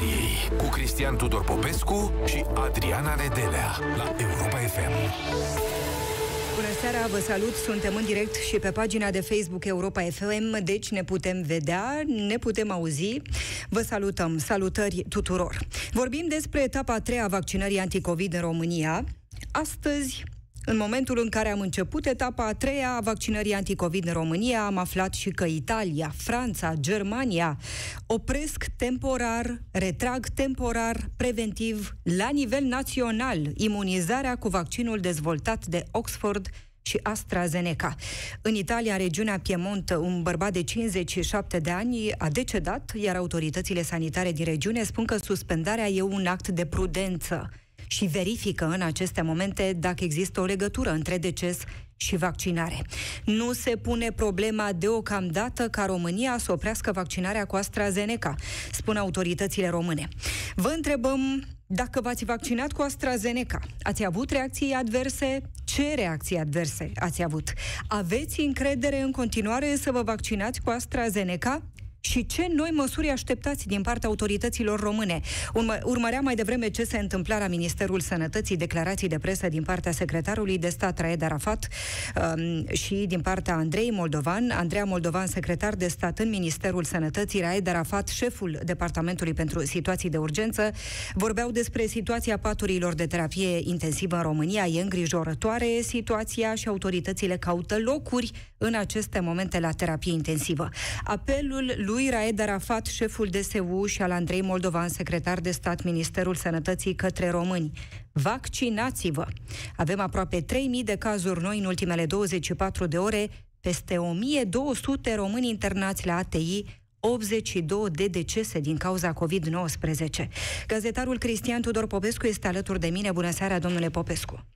Victoriei cu Cristian Tudor Popescu și Adriana Nedelea la Europa FM. Bună seara, vă salut, suntem în direct și pe pagina de Facebook Europa FM, deci ne putem vedea, ne putem auzi. Vă salutăm, salutări tuturor. Vorbim despre etapa a treia a vaccinării anticovid în România. Astăzi, în momentul în care am început etapa a treia a vaccinării anticovid în România, am aflat și că Italia, Franța, Germania opresc temporar, retrag temporar, preventiv, la nivel național, imunizarea cu vaccinul dezvoltat de Oxford și AstraZeneca. În Italia, în regiunea Piemonte, un bărbat de 57 de ani a decedat, iar autoritățile sanitare din regiune spun că suspendarea e un act de prudență și verifică în aceste momente dacă există o legătură între deces și vaccinare. Nu se pune problema deocamdată ca România să oprească vaccinarea cu AstraZeneca, spun autoritățile române. Vă întrebăm dacă v-ați vaccinat cu AstraZeneca. Ați avut reacții adverse? Ce reacții adverse ați avut? Aveți încredere în continuare să vă vaccinați cu AstraZeneca? Și ce noi măsuri așteptați din partea autorităților române? Urmărea mai devreme ce se întâmpla la Ministerul Sănătății, declarații de presă din partea secretarului de stat Raed Arafat și din partea Andrei Moldovan, secretar de stat în Ministerul Sănătății, Raed Arafat, șeful Departamentului pentru Situații de Urgență, vorbeau despre situația paturilor de terapie intensivă în România. E îngrijorătoare situația și autoritățile caută locuri în aceste momente la terapie intensivă. Apelul lui Raed Arafat, șeful DSU, și al Andrei Moldovan, secretar de stat, Ministerul Sănătății, către români: vaccinați-vă! Avem aproape 3.000 de cazuri noi în ultimele 24 de ore, peste 1.200 români internați la ATI, 82 de decese din cauza COVID-19. Gazetarul Cristian Tudor Popescu este alături de mine. Bună seara, domnule Popescu!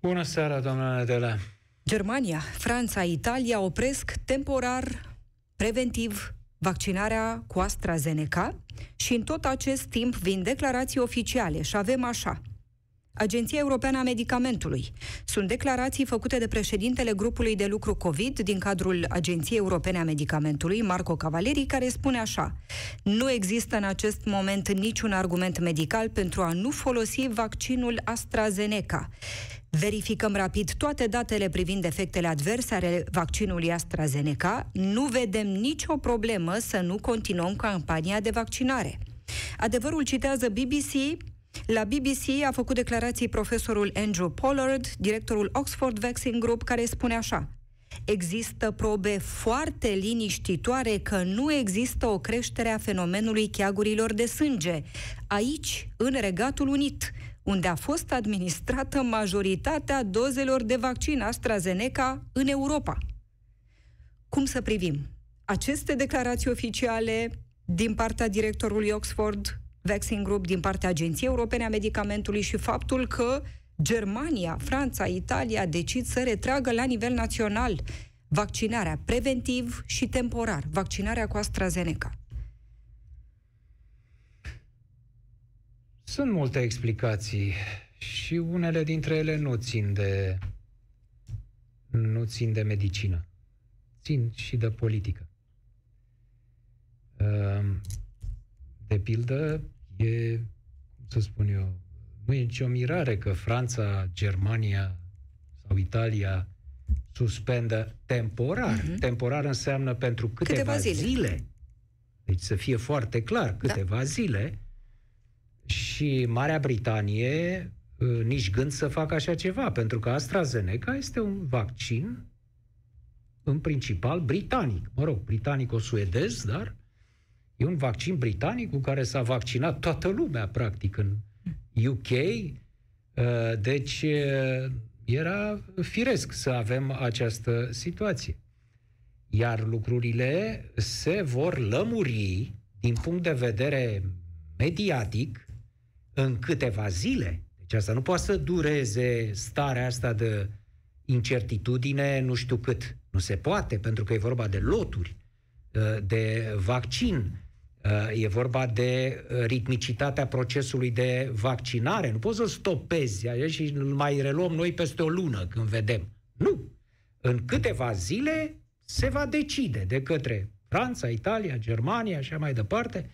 Bună seara, doamna Nedelea! Germania, Franța, Italia opresc temporar, preventiv, vaccinarea cu AstraZeneca și în tot acest timp vin declarații oficiale și avem așa: Agenția Europeană a Medicamentului. Sunt declarații făcute de președintele grupului de lucru COVID din cadrul Agenției Europene a Medicamentului, Marco Cavaleri, care spune așa: nu există în acest moment niciun argument medical pentru a nu folosi vaccinul AstraZeneca. Verificăm rapid toate datele privind efectele adverse ale vaccinului AstraZeneca. Nu vedem nicio problemă să nu continuăm campania de vaccinare. Adevărul citează BBC. La BBC a făcut declarații profesorul Andrew Pollard, directorul Oxford Vaccine Group, care spune așa: există probe foarte liniștitoare că nu există o creștere a fenomenului cheagurilor de sânge aici, în Regatul Unit, unde a fost administrată majoritatea dozelor de vaccin AstraZeneca în Europa. Cum să privim aceste declarații oficiale din partea directorului Oxford Vaccine Group, din partea Agenției Europene a Medicamentului și faptul că Germania, Franța, Italia decid să retragă la nivel național vaccinarea preventiv și temporar, vaccinarea cu AstraZeneca? Sunt multe explicații și unele dintre ele nu țin de medicină, țin și de politică. De pildă, e, cum să spun eu, nu e nicio mirare că Franța, Germania sau Italia suspendă temporar. Temporar înseamnă pentru câteva zile. Deci să fie foarte clar, câteva zile. Și Marea Britanie nici gând să facă așa ceva, pentru că AstraZeneca este un vaccin în principal britanic. Mă rog, britanico-suedez, dar e un vaccin britanic cu care s-a vaccinat toată lumea, practic, în UK. Deci era firesc să avem această situație. Iar lucrurile se vor lămuri din punct de vedere mediatic în câteva zile. Deci asta nu poate să dureze, starea asta de incertitudine, nu știu cât. Nu se poate, pentru că e vorba de loturi de vaccin. E vorba de ritmicitatea procesului de vaccinare. Nu poți să-l stopezi și îl mai reluăm noi peste o lună când vedem. Nu! În câteva zile se va decide de către Franța, Italia, Germania și așa mai departe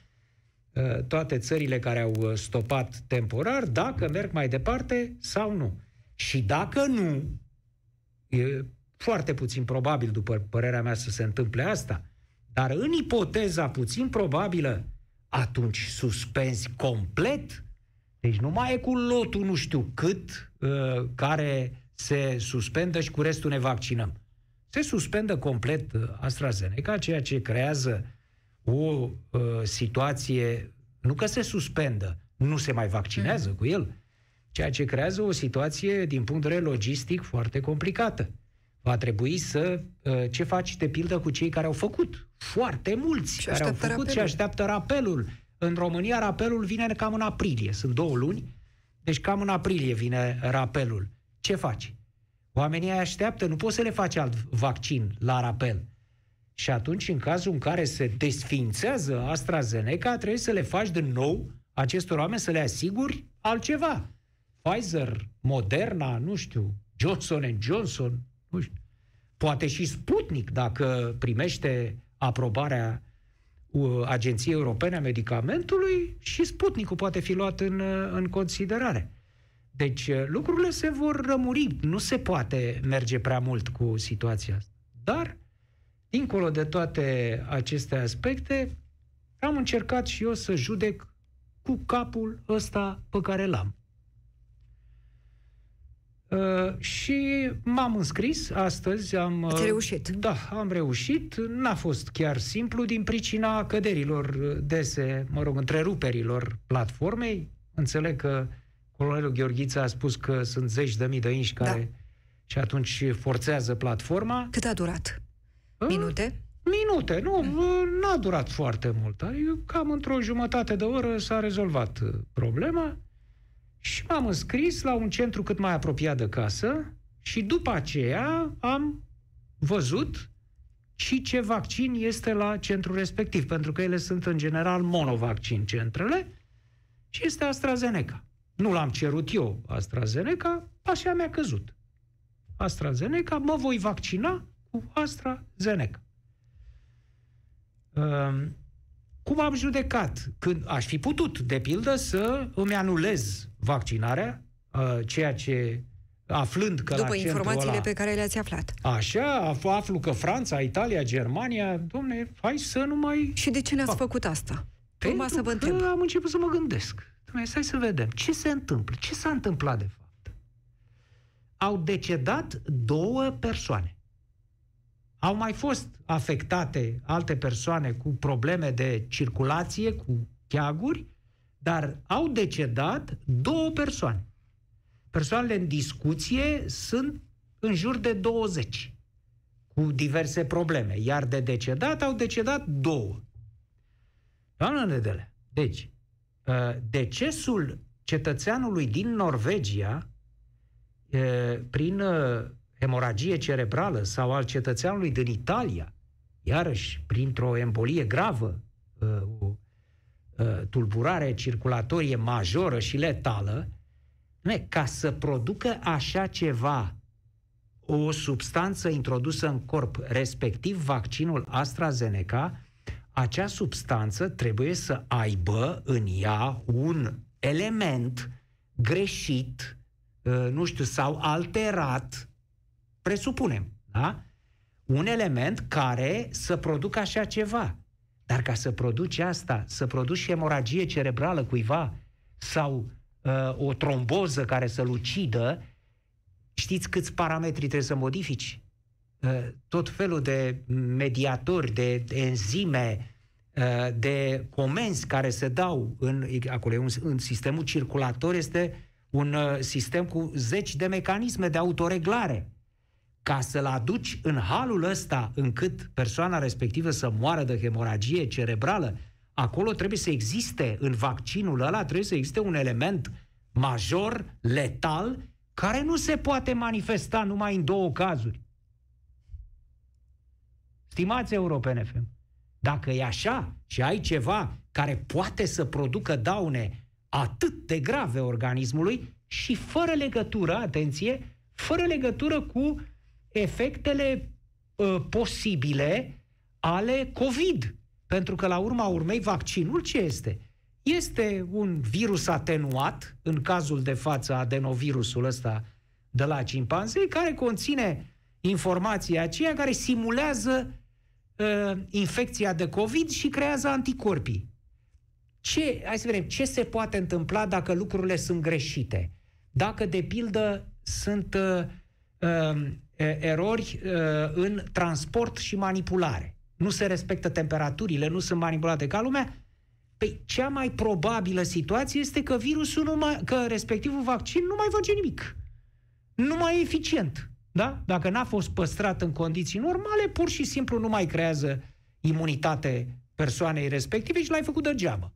toate țările care au stopat temporar, dacă merg mai departe sau nu. Și dacă nu, e foarte puțin probabil, după părerea mea, să se întâmple asta, dar în ipoteza puțin probabilă, atunci suspenzi complet. Deci nu mai e cu lotul nu știu cât care se suspendă și cu restul ne vaccinăm. Se suspendă complet AstraZeneca, ceea ce creează o situație, nu că se suspendă, nu se mai vaccinează cu el, ceea ce creează o situație din punct de vedere logistic foarte complicată. Va trebui să... Ce faci de pildă cu cei care au făcut? Foarte mulți care au făcut rapelul. Și așteaptă rapelul. În România rapelul vine cam în aprilie, sunt 2 luni, deci cam în aprilie vine rapelul. Ce faci? Oamenii așteaptă, nu poți să le faci alt vaccin la rapel. Și atunci, în cazul în care se desființează AstraZeneca, trebuie să le faci din nou acestor oameni, să le asiguri altceva. Pfizer, Moderna, nu știu, Johnson & Johnson, nu știu, poate și Sputnik, dacă primește aprobarea Agenției Europene a Medicamentului, și Sputnikul poate fi luat în considerare. Deci lucrurile se vor rămuri, nu se poate merge prea mult cu situația asta. Dar, dincolo de toate aceste aspecte, am încercat și eu să judec cu capul ăsta pe care l-am. Și m-am înscris, astăzi am... Ați reușit? Da, am reușit. N-a fost chiar simplu din pricina căderilor dese, întreruperilor platformei. Înțeleg că colonelul Gheorghiță a spus că sunt 10.000 de inși care... Da. Și atunci forțează platforma. Cât a durat? Minute? Minute, nu, n-a durat foarte mult. Cam într-o jumătate de oră s-a rezolvat problema. Și m-am înscris la un centru cât mai apropiat de casă și după aceea am văzut și ce vaccin este la centru respectiv, pentru că ele sunt în general monovaccin centrele și este AstraZeneca. Nu l-am cerut eu, AstraZeneca, așa mi-a căzut. AstraZeneca, mă voi vaccina cu AstraZeneca. Cum am judecat? Când aș fi putut, de pildă, să îmi anulez vaccinarea, ceea ce, aflând că după informațiile ăla, pe care le-ați aflat. Așa, aflu că Franța, Italia, Germania, domne, hai să nu mai... Și de ce n-ați făcut asta? Pentru să vă întreb. Am început să mă gândesc. Dom'le, stai să vedem. Ce se întâmplă? Ce s-a întâmplat, de fapt? Au decedat 2 persoane. Au mai fost afectate alte persoane cu probleme de circulație, cu cheaguri, dar au decedat 2 persoane. Persoanele în discuție sunt în jur de 20, cu diverse probleme, iar de decedat au decedat 2. Doamna Nedelea, deci, decesul cetățeanului din Norvegia prin hemoragie cerebrală sau al cetățeanului din Italia, iarăși printr-o embolie gravă, o tulburare circulatorie majoră și letală, ca să producă așa ceva, o substanță introdusă în corp, respectiv vaccinul AstraZeneca, acea substanță trebuie să aibă în ea un element greșit, nu știu, sau alterat, presupunem, da? Un element care să producă așa ceva. Dar ca să produci asta, să produci hemoragie cerebrală cuiva sau o tromboză care să-l ucidă, știți câți parametri trebuie să modifici? Tot felul de mediatori, de enzime, de comenzi care se dau în, acolo, în sistemul circulator, este un sistem cu 10 de mecanisme de autoreglare. Ca să-l aduci în halul ăsta încât persoana respectivă să moară de hemoragie cerebrală, acolo trebuie să existe, în vaccinul ăla, trebuie să existe un element major, letal, care nu se poate manifesta numai în 2 cazuri. Stimați Europa FM, dacă e așa și ai ceva care poate să producă daune atât de grave organismului și fără legătură, atenție, fără legătură cu efectele posibile ale COVID. Pentru că, la urma urmei, vaccinul ce este? Este un virus atenuat, în cazul de față adenovirusul ăsta de la cimpanzei, care conține informația aceea care simulează infecția de COVID și creează anticorpii. Hai să vedem, ce se poate întâmpla dacă lucrurile sunt greșite? Dacă, de pildă, sunt erori în transport și manipulare. Nu se respectă temperaturile, nu sunt manipulate ca lumea. Păi, cea mai probabilă situație este că virusul, că respectivul vaccin nu mai face nimic. Nu mai e eficient. Da? Dacă n-a fost păstrat în condiții normale, pur și simplu nu mai creează imunitate persoanei respective și l-ai făcut degeaba.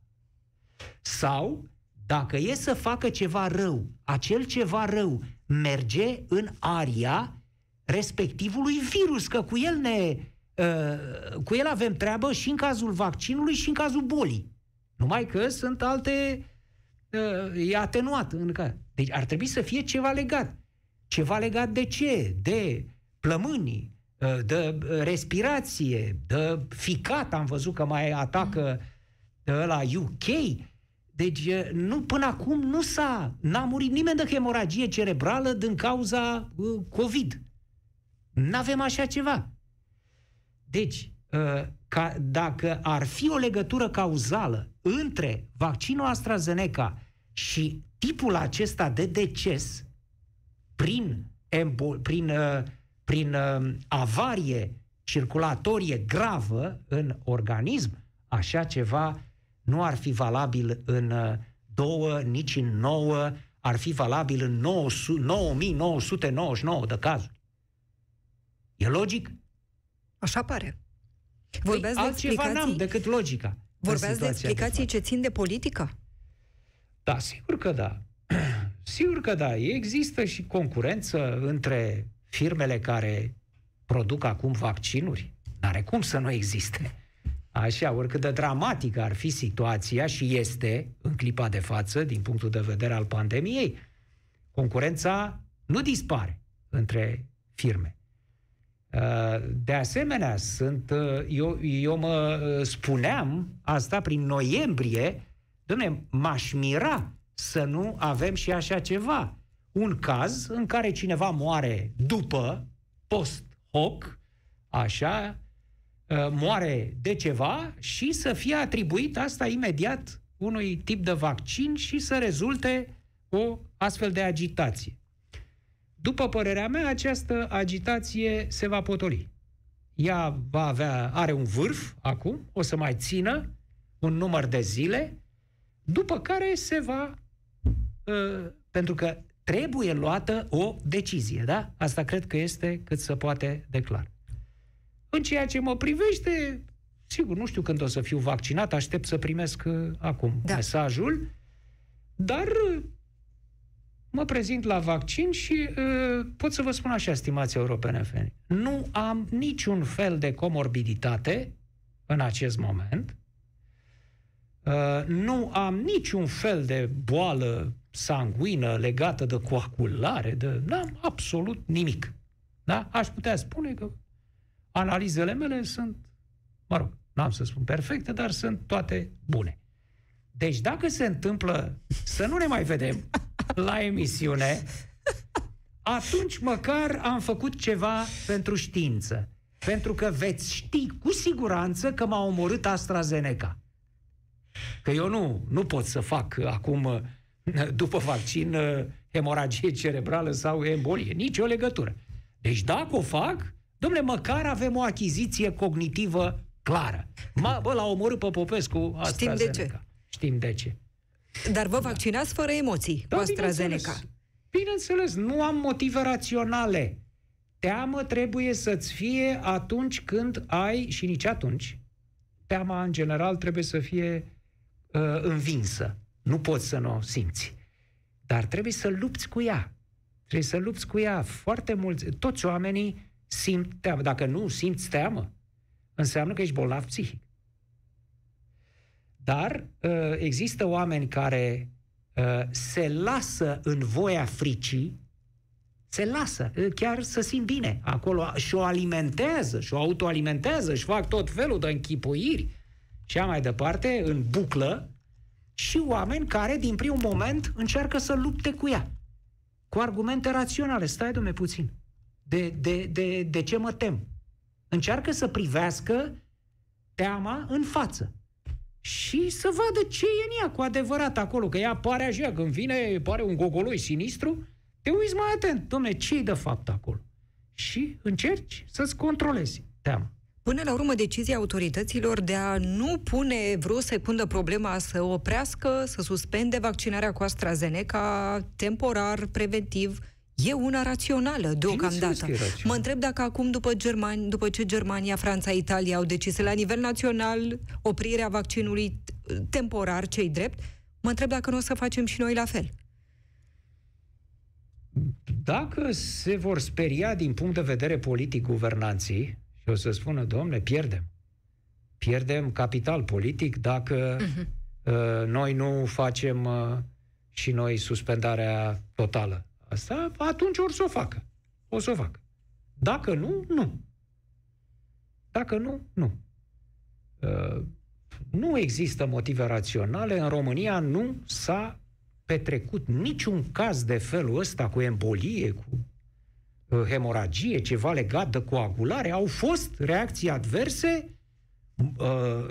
Sau, dacă e să facă ceva rău, acel ceva rău merge în aria respectivului virus, că cu el cu el avem treabă și în cazul vaccinului și în cazul bolii. Numai că sunt alte... e atenuat. Deci ar trebui să fie ceva legat. Ceva legat de ce? De plămâni, de respirație, de ficat, am văzut că mai atacă la UK. Deci până acum nu n-a murit nimeni de hemoragie cerebrală din cauza COVID. N-avem așa ceva. Deci, dacă ar fi o legătură cauzală între vaccinul AstraZeneca și tipul acesta de deces prin avarie circulatorie gravă în organism, așa ceva nu ar fi valabil în 2, nici în 9, ar fi valabil în 9.999 de cazuri. E logic? Așa pare. Vorbeați de altceva n-am decât logica. Vorbeați de explicații ce țin de politică? Da, sigur că da. Sigur că da. Există și concurență între firmele care produc acum vaccinuri. N-are cum să nu existe. Așa, oricât de dramatică ar fi situația și este în clipa de față, din punctul de vedere al pandemiei, concurența nu dispare între firme. De asemenea, eu mă spuneam asta prin noiembrie, dom'le, m-aș mira să nu avem și așa ceva. Un caz în care cineva moare după, post hoc, așa, moare de ceva și să fie atribuit asta imediat unui tip de vaccin și să rezulte o astfel de agitație. După părerea mea, această agitație se va potoli. Ea va avea, are un vârf acum, o să mai țină un număr de zile, după care se va... pentru că trebuie luată o decizie, da? Asta cred că este cât se poate de clar. În ceea ce mă privește, sigur, nu știu când o să fiu vaccinat, aștept să primesc acum mesajul, dar... mă prezint la vaccin și pot să vă spun așa, stimați europeni, nu am niciun fel de comorbiditate în acest moment, nu am niciun fel de boală sanguină legată de coagulare, n-am absolut nimic. Da? Aș putea spune că analizele mele sunt, mă rog, n-am să spun perfecte, dar sunt toate bune. Deci dacă se întâmplă să nu ne mai vedem la emisiune, atunci măcar am făcut ceva pentru știință. Pentru că veți ști cu siguranță că m-a omorât AstraZeneca. Că eu nu pot să fac acum, după vaccin, hemoragie cerebrală sau embolie. Nici o legătură. Deci dacă o fac, dom'le, măcar avem o achiziție cognitivă clară. L-a omorât pe Popescu AstraZeneca. Știm de ce. Știm de ce. Dar vă vaccinați fără emoții cu AstraZeneca. Bineînțeles, nu am motive raționale. Teamă trebuie să-ți fie atunci când ai, și nici atunci, teama în general trebuie să fie învinsă. Nu poți să nu o simți. Dar trebuie să lupți cu ea. Trebuie să lupți cu ea. Foarte mulți, toți oamenii simt teamă. Dacă nu simți teamă, înseamnă că ești bolnav psihic. Dar există oameni care se lasă în voia fricii, se lasă chiar să simt bine acolo și o alimentează, și o autoalimentează, și fac tot felul de închipuiri și mai departe, în buclă, și oameni care, din primul moment, încearcă să lupte cu ea. Cu argumente raționale. Stai, dom'le, puțin. De ce mă tem? Încearcă să privească teama în față și să vadă ce e în ea cu adevărat acolo, că ea apare așa, când vine, pare un gogoloi sinistru, te uiți mai atent, dom'le, ce-i de fapt acolo? Și încerci să-ți controlezi teama. Până la urmă, decizia autorităților de a nu pune vreo secundă problema să oprească, să suspende vaccinarea cu AstraZeneca temporar, preventiv, e una rațională, deocamdată. Mă întreb dacă acum, după ce Germania, Franța, Italia au decis la nivel național oprirea vaccinului temporar, ce-i drept, mă întreb dacă nu o să facem și noi la fel. Dacă se vor speria din punct de vedere politic guvernanții, și o să spună, domne, pierdem. Pierdem capital politic dacă noi nu facem și noi suspendarea totală. Asta, atunci ori să o facă. O să o facă. Dacă nu, nu. Dacă nu, nu. Nu există motive raționale. În România nu s-a petrecut niciun caz de felul ăsta cu embolie, cu hemoragie, ceva legat de coagulare. Au fost reacții adverse,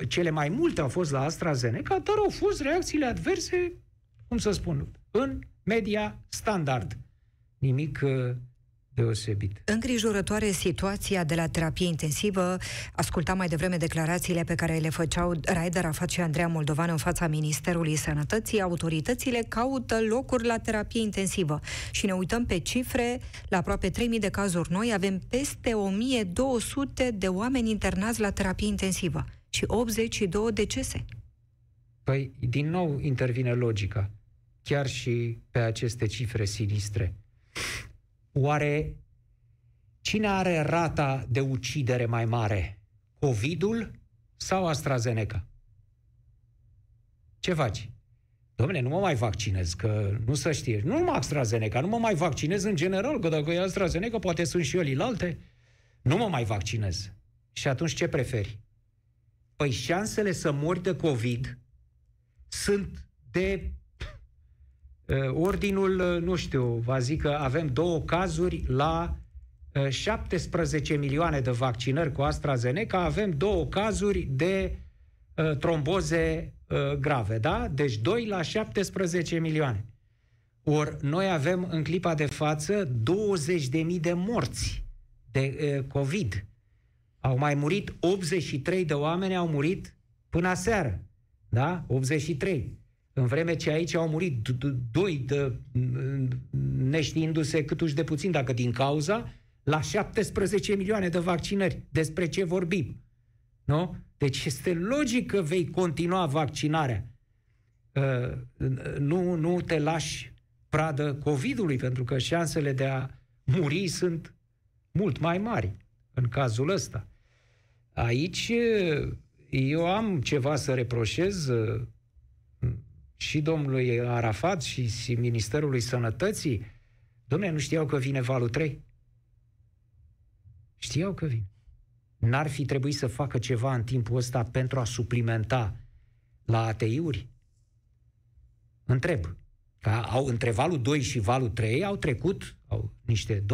cele mai multe au fost la AstraZeneca, dar au fost reacțiile adverse, cum să spun, în media standard. Nimic deosebit. Îngrijorătoare situația de la terapie intensivă. Ascultam mai devreme declarațiile pe care le făceau Raed Arafat și Andrei Moldovan în fața Ministerului Sănătății. Autoritățile caută locuri la terapie intensivă. Și ne uităm pe cifre, la aproape 3.000 de cazuri noi, avem peste 1.200 de oameni internați la terapie intensivă și 82 decese. Păi, din nou intervine logica, chiar și pe aceste cifre sinistre. Oare cine are rata de ucidere mai mare? COVID-ul sau AstraZeneca? Ce faci? Dom'le, nu mă mai vaccinez, că nu se știe. Nu numai AstraZeneca, nu mă mai vaccinez în general, că dacă e AstraZeneca, poate sunt și elilalte. Nu mă mai vaccinez. Și atunci ce preferi? Păi șansele să mori de COVID sunt de... ordinul, nu știu, vă zic că avem 2 cazuri la 17 milioane de vaccinări cu AstraZeneca, avem 2 cazuri de tromboze grave, da? Deci 2 la 17 milioane. Ori noi avem în clipa de față 20.000 de morți de COVID. Au mai murit 83 de oameni, au murit până aseară, da? 83. În vreme ce aici au murit 2 neștiindu-se câtuși de puțin, dacă din cauza, la 17 milioane de vaccinări. Despre ce vorbim? Nu? Deci este logic că vei continua vaccinarea. Nu te lași pradă COVID-ului, pentru că șansele de a muri sunt mult mai mari în cazul ăsta. Aici eu am ceva să reproșez și domnului Arafat și Ministerului Sănătății. Dom'le, nu știau că vine valul 3? Știau că vine. N-ar fi trebuit să facă ceva în timpul ăsta pentru a suplimenta la ATI-uri? Întreb. Că între valul 2 și valul 3 au trecut niște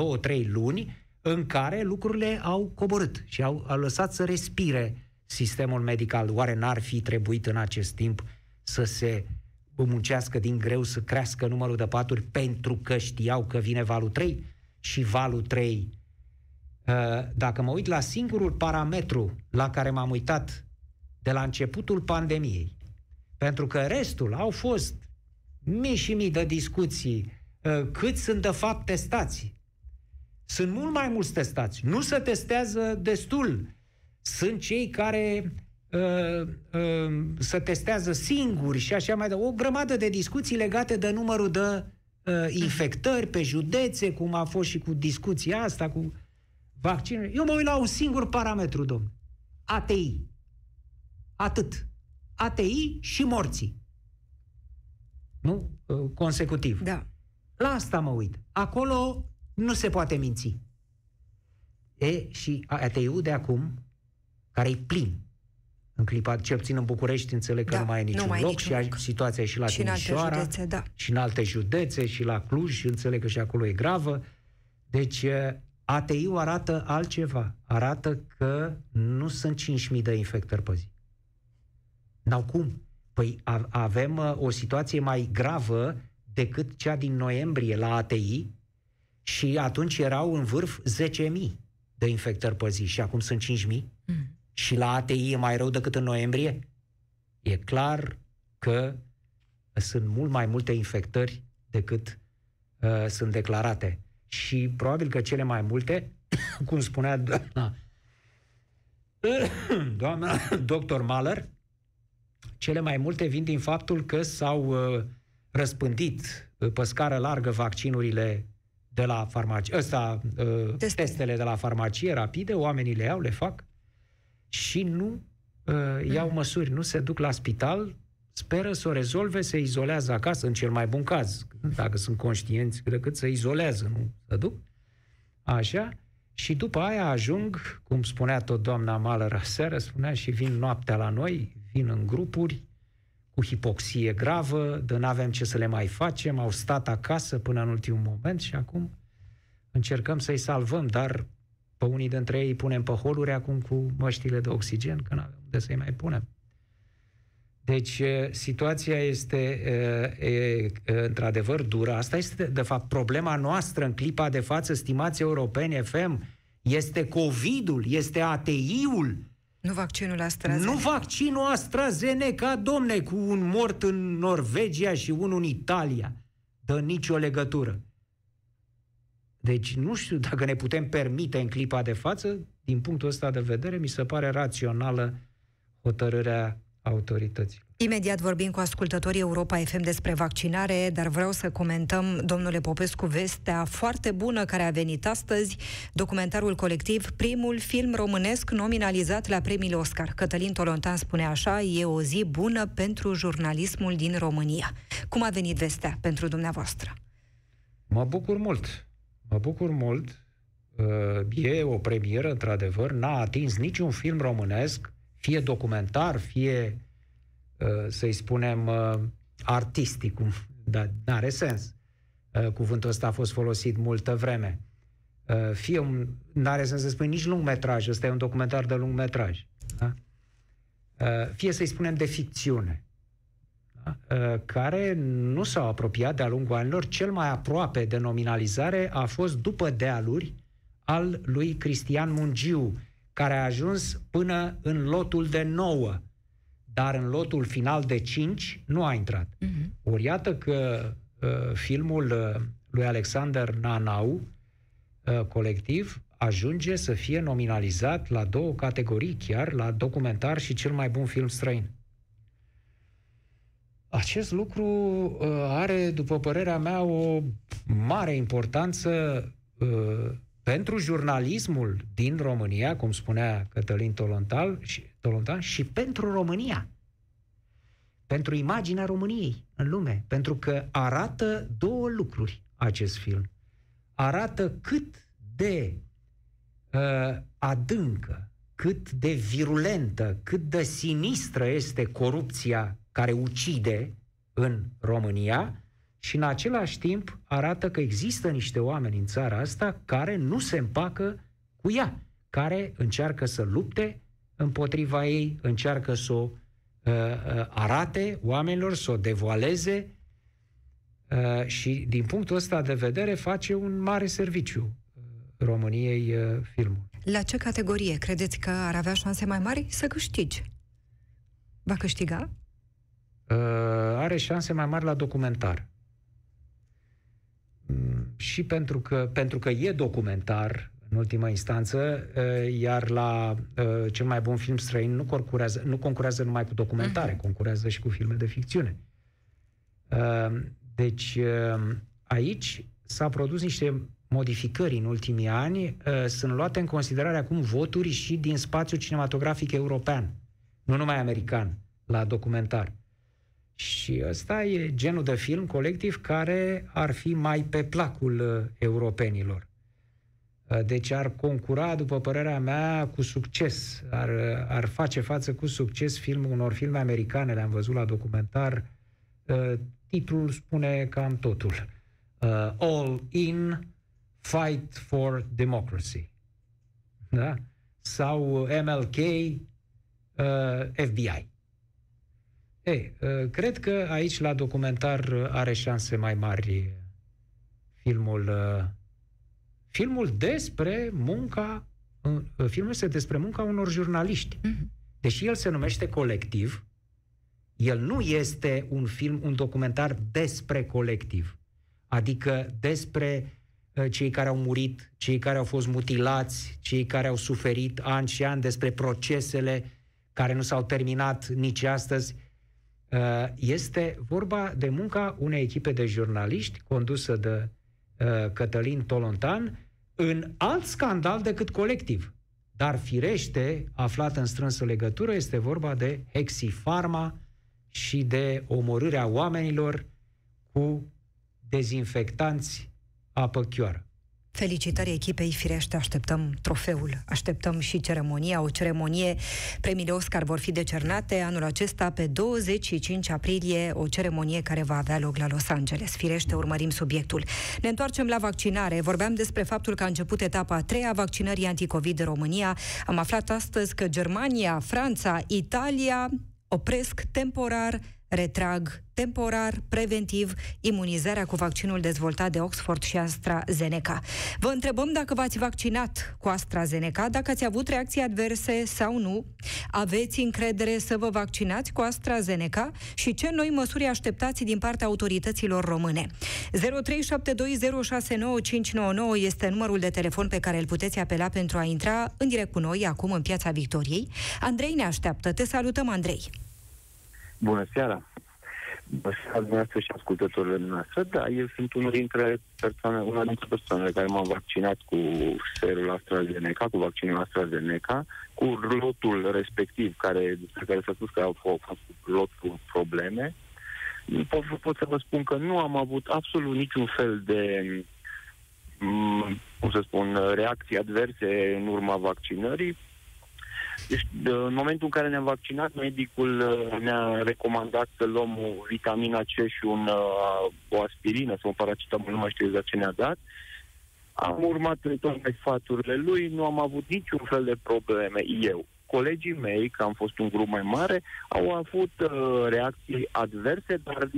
2-3 luni în care lucrurile au coborât și au lăsat să respire sistemul medical. Oare n-ar fi trebuit în acest timp să se muncească din greu, să crească numărul de paturi, pentru că știau că vine valul 3? Și valul 3, dacă mă uit la singurul parametru la care m-am uitat de la începutul pandemiei, pentru că restul au fost mii și mii de discuții, cât sunt de fapt testați. Sunt mult mai mulți testați, nu se testează destul. Sunt cei care să testează singuri și așa mai departe. O grămadă de discuții legate de numărul de infectări pe județe, cum a fost și cu discuția asta, cu vaccinul. Eu mă uit la un singur parametru, domnule. ATI. Atât. ATI și morții. Nu? Consecutiv. Da. La asta mă uit. Acolo nu se poate minți. Și ATI-ul de acum, care e plin, în clipa, cel puțin în București, înțeleg că da, nu mai e niciun loc și situația e și la Timișoara, județe, da, și în alte județe, și la Cluj, înțeleg că și acolo e gravă. Deci ATI-ul arată altceva. Arată că nu sunt 5.000 de infectări pe zi. N-au cum. Păi avem o situație mai gravă decât cea din noiembrie la ATI și atunci erau în vârf 10.000 de infectări pe zi și acum sunt 5.000. Și la ATI e mai rău decât în noiembrie? E clar că sunt mult mai multe infectări decât sunt declarate. Și probabil că cele mai multe, cum spunea doamna doctor Mahler, cele mai multe vin din faptul că s-au răspândit pe scară largă vaccinurile de la farmacie, testele de la farmacie rapide, oamenii le iau, le fac și nu iau măsuri, nu se duc la spital, speră să o rezolve, se izolează acasă, în cel mai bun caz, dacă sunt conștienți, cred că se izolează, nu se duc, așa, și după aia ajung, cum spunea tot doamna Mahler aseară, spunea și vin noaptea la noi, vin în grupuri, cu hipoxie gravă, de n-avem ce să le mai facem, au stat acasă până în ultimul moment și acum încercăm să-i salvăm, dar pe unii dintre ei îi punem pe holuri acum cu măștile de oxigen, că n-avem unde să-i mai punem. Deci, situația este într-adevăr dură. Asta este, de fapt, problema noastră în clipa de față, stimați europeni FM, este COVID-ul, este ATI-ul. Nu vaccinul AstraZeneca. Nu vaccinul AstraZeneca, domne, cu un mort în Norvegia și unul în Italia. Dă nicio legătură. Deci, nu știu dacă ne putem permite în clipa de față, din punctul ăsta de vedere, mi se pare rațională hotărârea autorității. Imediat vorbim cu ascultătorii Europa FM despre vaccinare, dar vreau să comentăm, domnule Popescu, vestea foarte bună care a venit astăzi, documentarul Colectiv, primul film românesc nominalizat la premiile Oscar. Cătălin Tolontan spune așa, e o zi bună pentru jurnalismul din România. Cum a venit vestea pentru dumneavoastră? Mă bucur mult. Mă bucur mult. E o premieră, într-adevăr, n-a atins niciun film românesc, fie documentar, fie, să-i spunem, artistic, dar n-are sens. Cuvântul ăsta a fost folosit multă vreme. Fie, n-are sens să spui nici lungmetraj, ăsta e un documentar de lungmetraj. Da? Fie, să-i spunem, de ficțiune, da? Care nu s-au apropiat de-a lungul anilor. Cel mai aproape de nominalizare a fost După dealuri al lui Cristian Mungiu, care a ajuns până în lotul de 9, dar în lotul final de 5 nu a intrat. Ori iată că filmul lui Alexander Nanau, Colectiv, ajunge să fie nominalizat la două categorii chiar, la documentar și cel mai bun film străin. Acest lucru are, după părerea mea, o mare importanță pentru jurnalismul din România, cum spunea Cătălin Tolontan, și pentru România. Pentru imaginea României în lume. Pentru că arată două lucruri acest film. Arată cât de adâncă, cât de virulentă, cât de sinistră este corupția care ucide în România. Și în același timp arată că există niște oameni în țara asta care nu se împacă cu ea, care încearcă să lupte împotriva ei, încearcă să o arate oamenilor, să o devoaleze și din punctul ăsta de vedere face un mare serviciu României filmul. La ce categorie credeți că ar avea șanse mai mari să câștige? Va câștiga? Are șanse mai mari la documentar. Și pentru că e documentar în ultima instanță, iar la cel mai bun film străin nu concurează numai cu documentare, concurează și cu filme de ficțiune. Deci aici s-au produs niște modificări în ultimii ani, sunt luate în considerare acum voturi și din spațiul cinematografic european, nu numai american, la documentar. Și ăsta e genul de film Colectiv care ar fi mai pe placul europenilor. Deci ar concura, după părerea mea, cu succes. Ar face față cu succes unor filme americane, le-am văzut la documentar. Titlul spune cam totul. All in, Fight for Democracy. Da? Sau MLK, FBI. Ei, cred că aici, la documentar, are șanse mai mari filmul despre munca, filmul este despre munca unor jurnaliști. Deși el se numește Colectiv, el nu este un film, un documentar despre Colectiv. Adică despre cei care au murit, cei care au fost mutilați, cei care au suferit ani și ani, despre procesele care nu s-au terminat nici astăzi. Este vorba de munca unei echipe de jurnaliști condusă de Cătălin Tolontan în alt scandal decât Colectiv. Dar firește, aflat în strânsă legătură, este vorba de Hexifarma și de omorârea oamenilor cu dezinfectanți apă chioară. Felicitări echipei, firește, așteptăm trofeul, așteptăm și ceremonia, o ceremonie, premiile Oscar vor fi decernate anul acesta pe 25 aprilie, o ceremonie care va avea loc la Los Angeles. Firește, urmărim subiectul. Ne întoarcem la vaccinare. Vorbeam despre faptul că a început etapa a treia a vaccinării anticovid în România. Am aflat astăzi că Germania, Franța, Italia opresc temporar, retrag temporar, preventiv, imunizarea cu vaccinul dezvoltat de Oxford și AstraZeneca. Vă întrebăm dacă v-ați vaccinat cu AstraZeneca, dacă ați avut reacții adverse sau nu, aveți încredere să vă vaccinați cu AstraZeneca și ce noi măsuri așteptați din partea autorităților române. 0372069599 este numărul de telefon pe care îl puteți apela pentru a intra în direct cu noi acum în Piața Victoriei. Andrei ne așteaptă. Te salutăm, Andrei. Bună seara! Bună seara dumneavoastră și ascultătorilor noastre. Da, eu sunt una dintre persoanele care m-am vaccinat cu serul AstraZeneca, cu vaccinul AstraZeneca, cu lotul respectiv, despre care s-a spus că au fost lot cu probleme. Pot să vă spun că nu am avut absolut niciun fel de, cum să spun, reacții adverse în urma vaccinării. Deci, în momentul în care ne-am vaccinat, medicul ne-a recomandat să luăm o vitamina C și o aspirină sau un paracetamol, nu mai știu exact ce ne-a dat. Am urmat toate sfaturile lui, nu am avut niciun fel de probleme eu. Colegii mei, că am fost un grup mai mare, au avut reacții adverse, dar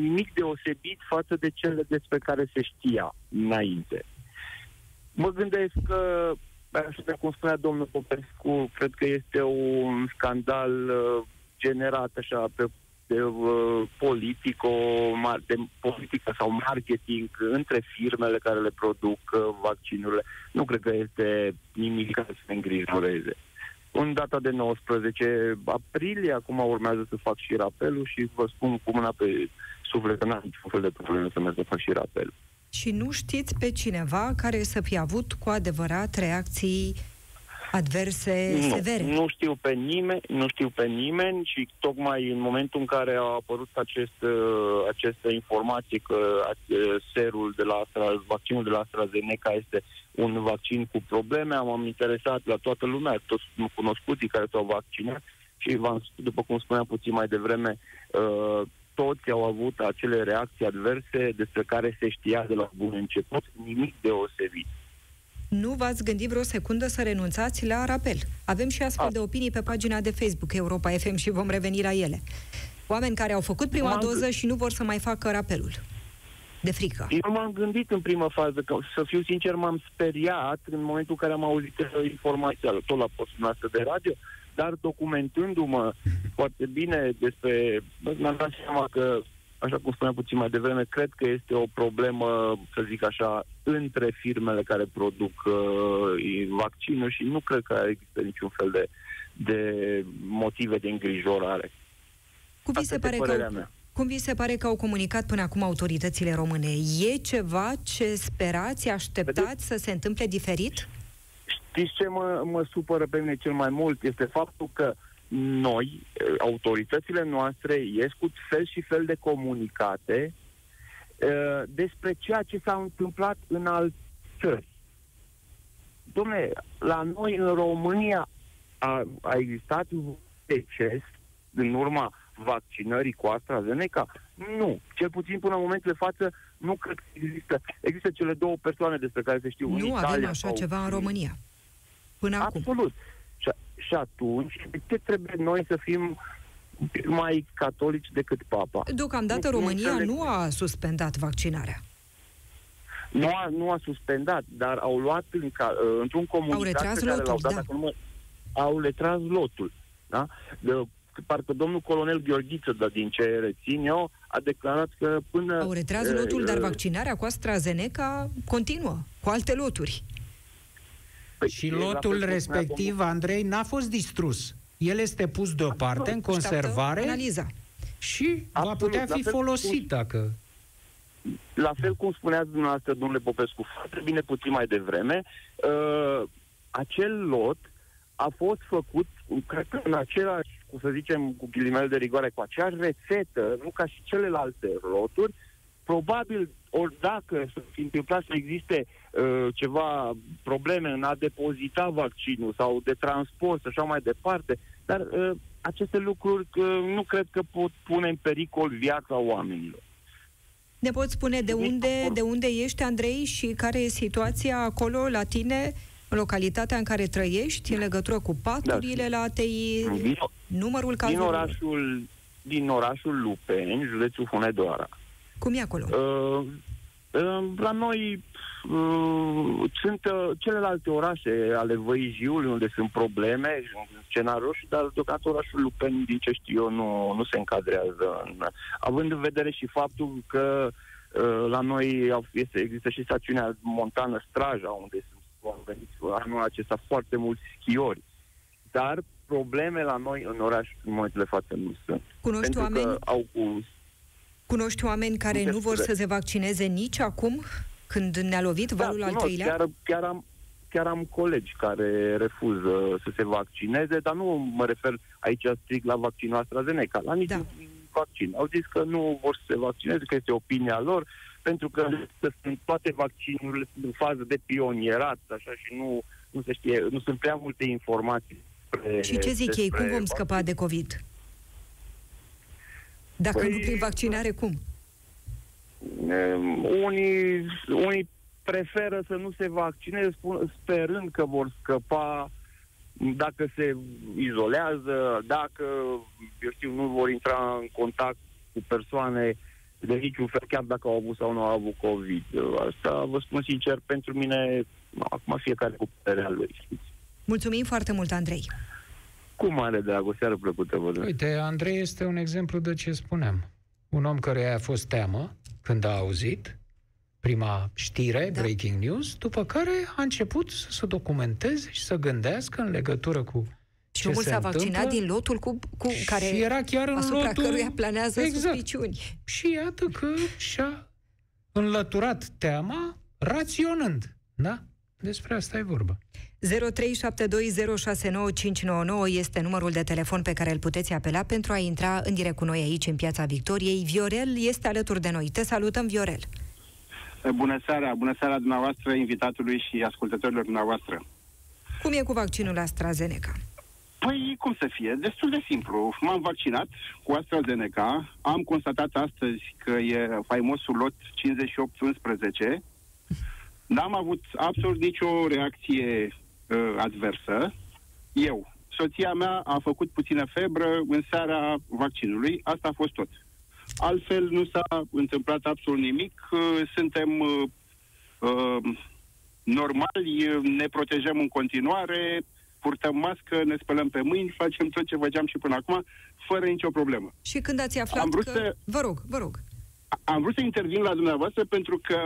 nimic deosebit față de cele despre care se știa înainte. Mă gândesc că, cum spunea domnul Popescu, cred că este un scandal generat așa de politică sau marketing între firmele care le produc vaccinurile. Nu cred că este nimic care să ne îngrijoreze. În data de 19 aprilie, acum urmează să fac și rapelul și vă spun cu mâna pe suflet că n-am niciun fel de problemă să merg să fac și rapelul. Și nu știți pe cineva care să fi avut cu adevărat reacții adverse severe? Nu știu pe nimeni și tocmai în momentul în care a apărut aceste informații că serul de la vaccinul de la AstraZeneca este un vaccin cu probleme, am interesat la toată lumea, toți cunoscuții care s-au vaccinat și după cum spuneam puțin mai devreme, toți au avut acele reacții adverse despre care se știa de la bun început, nimic deosebit. Nu v-ați gândit vreo secundă să renunțați la rapel? Avem și astfel de opinii pe pagina de Facebook Europa FM și vom reveni la ele. Oameni care au făcut prima doză și nu vor să mai facă rapelul. De frică. Eu m-am gândit în prima fază, că, să fiu sincer, m-am speriat în momentul în care am auzit informația, tot la postul noastră de radio, dar documentându-mă foarte bine despre... Mi-am dat seama că, așa cum spuneam puțin mai devreme, cred că este o problemă, să zic așa, între firmele care produc vaccinul și nu cred că există niciun fel de motive de îngrijorare. Cum vi se pare că au comunicat până acum autoritățile române? E ceva ce sperați, așteptați să se întâmple diferit? Știți ce mă supără pe mine cel mai mult? Este faptul că noi, autoritățile noastre, ies cu fel și fel de comunicate despre ceea ce s-a întâmplat în alte țări. dom'le, la noi în România a existat deces în urma vaccinării cu AstraZeneca? Nu. Cel puțin până în momentul de față nu cred că există. Există cele două persoane despre care se știu. Nu în Italia avem așa ceva în România. Până acum. Absolut. Și atunci, de ce trebuie noi să fim mai catolici decât papa? Deocamdată România nu a suspendat vaccinarea. Nu a suspendat, dar au luat într-un comunicat. Au retras lotul, da. Au retras lotul, da? Parcă domnul colonel Gheorghiță, din ce rețin eu, a declarat că până... Au retras lotul, dar vaccinarea cu AstraZeneca continuă, cu alte loturi. Și lotul respectiv, Andrei, n-a fost distrus. El este pus deoparte, în conservare, analiza. Și va putea fi folosit dacă... La fel cum spuneați dumneavoastră, domnule Popescu, foarte bine puțin mai devreme, acel lot a fost făcut, cred că în același, cum să zicem, cu ghilimele de rigoare, cu aceeași rețetă, nu ca și celelalte loturi. Probabil, ori dacă s-ar fi întâmplat să existe ceva probleme în a depozita vaccinul sau de transport, așa mai departe, dar aceste lucruri nu cred că pot pune în pericol viața oamenilor. Ne poți spune de unde ești, Andrei, și care e situația acolo la tine, în localitatea în care trăiești, în legătură cu paturile la ATI, numărul cazurilor? Din orașul Lupeni, județul Hunedoara. Cum e acolo? La noi sunt celelalte orașe ale Văijiului unde sunt probleme, scenariul, dar deocamdată orașul Lupeni, din ce știu eu, nu se încadrează. Având în vedere și faptul că la noi există și stațiunea montană Straja, unde au venit anul acesta foarte mulți schiori. Dar probleme la noi în oraș în momentul de față nu sunt. Cunoști oameni care nu vor să se vaccineze nici acum, când ne-a lovit valul al treilea? Chiar am colegi care refuză să se vaccineze, dar nu mă refer aici strict la vaccinul AstraZeneca, la niciun vaccin. Au zis că nu vor să se vaccineze, că este opinia lor, pentru că sunt toate vaccinurile în fază de pionierat, așa, și nu se știe, nu sunt prea multe informații. Și ce zic ei? Cum vom scăpa de COVID? Dacă nu prin vaccinare, cum? Unii preferă să nu se vaccineze, sperând că vor scăpa dacă se izolează, dacă, eu știu, nu vor intra în contact cu persoane de niciun fel, chiar dacă au avut sau nu au avut COVID. Asta vă spun sincer, pentru mine, acum fiecare cu puterea lui. Mulțumim foarte mult, Andrei. Cu mare drag, o seară plăcută, vă dă. Uite, Andrei este un exemplu de ce spuneam. Un om care a fost teamă când a auzit prima știre, breaking news, după care a început să se documenteze și să gândească în legătură cu ce se întâmplă. Și omul s-a vaccinat din lotul cu care, și era chiar în asupra lotul căruia planează suspiciuni. Și iată că și-a înlăturat teama raționând, da? Despre asta e vorba. 0372069599 este numărul de telefon pe care îl puteți apela pentru a intra în direct cu noi aici, în Piața Victoriei. Viorel este alături de noi. Te salutăm, Viorel. Bună seara dumneavoastră, invitatului și ascultătorilor dumneavoastră. Cum e cu vaccinul AstraZeneca? Păi, cum să fie? Destul de simplu. M-am vaccinat cu AstraZeneca, am constatat astăzi că e faimosul lot 5811, n-am avut absolut nicio reacție adversă. Soția mea a făcut puțină febră în seara vaccinului, asta a fost tot. Altfel nu s-a întâmplat absolut nimic, suntem normali, ne protejăm în continuare, purtăm mască, ne spălăm pe mâini, facem tot ce făceam și până acum, fără nicio problemă. Și când ați aflat că... Vă rog. Am vrut să intervin la dumneavoastră pentru că